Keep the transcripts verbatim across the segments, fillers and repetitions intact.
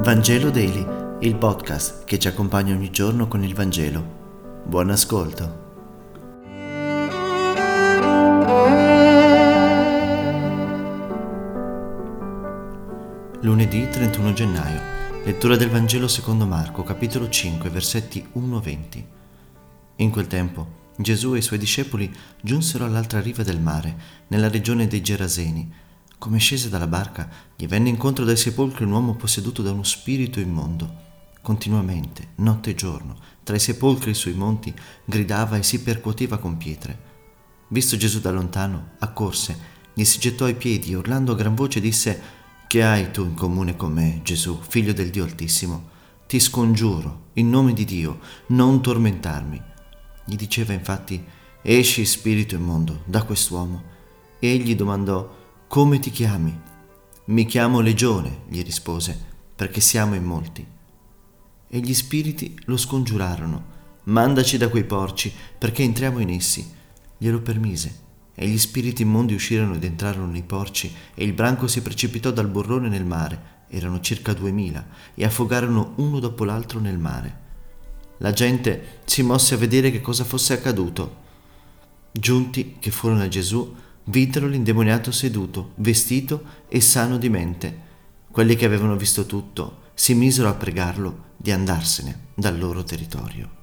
Vangelo Daily, il podcast che ci accompagna ogni giorno con il Vangelo. Buon ascolto. Lunedì trentuno gennaio, lettura del Vangelo secondo Marco, capitolo cinque, versetti uno a venti. In quel tempo Gesù e i suoi discepoli giunsero all'altra riva del mare, nella regione dei Geraseni. Come scese dalla barca, gli venne incontro dai sepolcri un uomo posseduto da uno spirito immondo. Continuamente, notte e giorno, tra i sepolcri e sui monti, gridava e si percuoteva con pietre. Visto Gesù da lontano, accorse, gli si gettò ai piedi, urlando a gran voce disse: «Che hai tu in comune con me, Gesù, figlio del Dio Altissimo? Ti scongiuro, in nome di Dio, non tormentarmi!» Gli diceva infatti: «Esci, spirito immondo, da quest'uomo!» Egli domandò: «Come ti chiami?» «Mi chiamo Legione», gli rispose, «perché siamo in molti». E gli spiriti lo scongiurarono: «Mandaci da quei porci, perché entriamo in essi». Glielo permise, e gli spiriti immondi uscirono ed entrarono nei porci, e il branco si precipitò dal burrone nel mare, erano circa duemila, e affogarono uno dopo l'altro nel mare. La gente si mosse a vedere che cosa fosse accaduto. Giunti che furono a Gesù, videro l'indemoniato seduto, vestito e sano di mente. Quelli che avevano visto tutto si misero a pregarlo di andarsene dal loro territorio.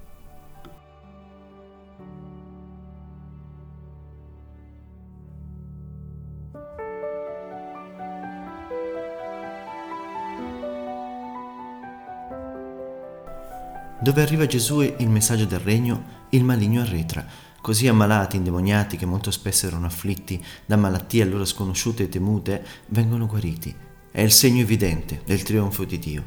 Dove arriva Gesù e il messaggio del regno, il maligno arretra. Così ammalati, indemoniati, che molto spesso erano afflitti da malattie allora sconosciute e temute, vengono guariti. È il segno evidente del trionfo di Dio.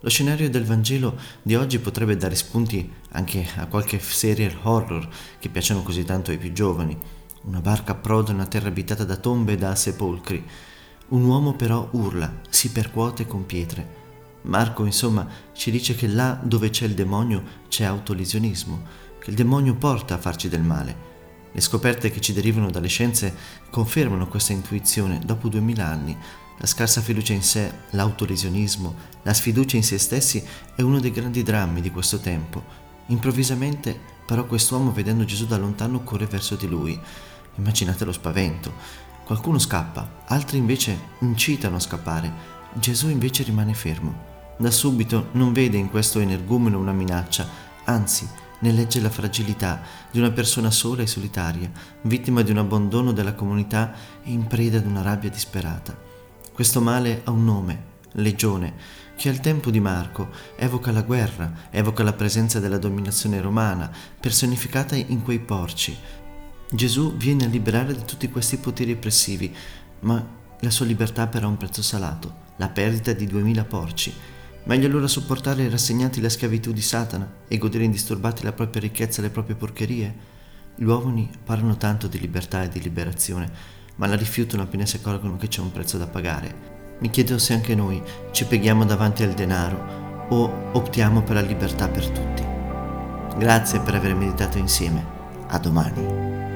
Lo scenario del Vangelo di oggi potrebbe dare spunti anche a qualche serial horror che piacciono così tanto ai più giovani. Una barca approda in una terra abitata da tombe e da sepolcri. Un uomo però urla, si percuote con pietre. Marco, insomma, ci dice che là dove c'è il demonio c'è autolesionismo, che il demonio porta a farci del male. Le scoperte che ci derivano dalle scienze confermano questa intuizione dopo duemila anni. La scarsa fiducia in sé, l'autolesionismo, la sfiducia in se stessi è uno dei grandi drammi di questo tempo. Improvvisamente, però, quest'uomo, vedendo Gesù da lontano, corre verso di lui. Immaginate lo spavento. Qualcuno scappa, altri invece incitano a scappare. Gesù invece rimane fermo. Da subito non vede in questo energumeno una minaccia, anzi, ne legge la fragilità di una persona sola e solitaria, vittima di un abbandono della comunità e in preda ad una rabbia disperata. Questo male ha un nome, Legione, che al tempo di Marco evoca la guerra, evoca la presenza della dominazione romana, personificata in quei porci. Gesù viene a liberare da tutti questi poteri oppressivi, ma la sua libertà però ha un prezzo salato, la perdita di duemila porci. Meglio allora sopportare rassegnati la schiavitù di Satana e godere indisturbati la propria ricchezza e le proprie porcherie? Gli uomini parlano tanto di libertà e di liberazione, ma la rifiutano appena si accorgono che c'è un prezzo da pagare. Mi chiedo se anche noi ci pieghiamo davanti al denaro o optiamo per la libertà per tutti. Grazie per aver meditato insieme. A domani.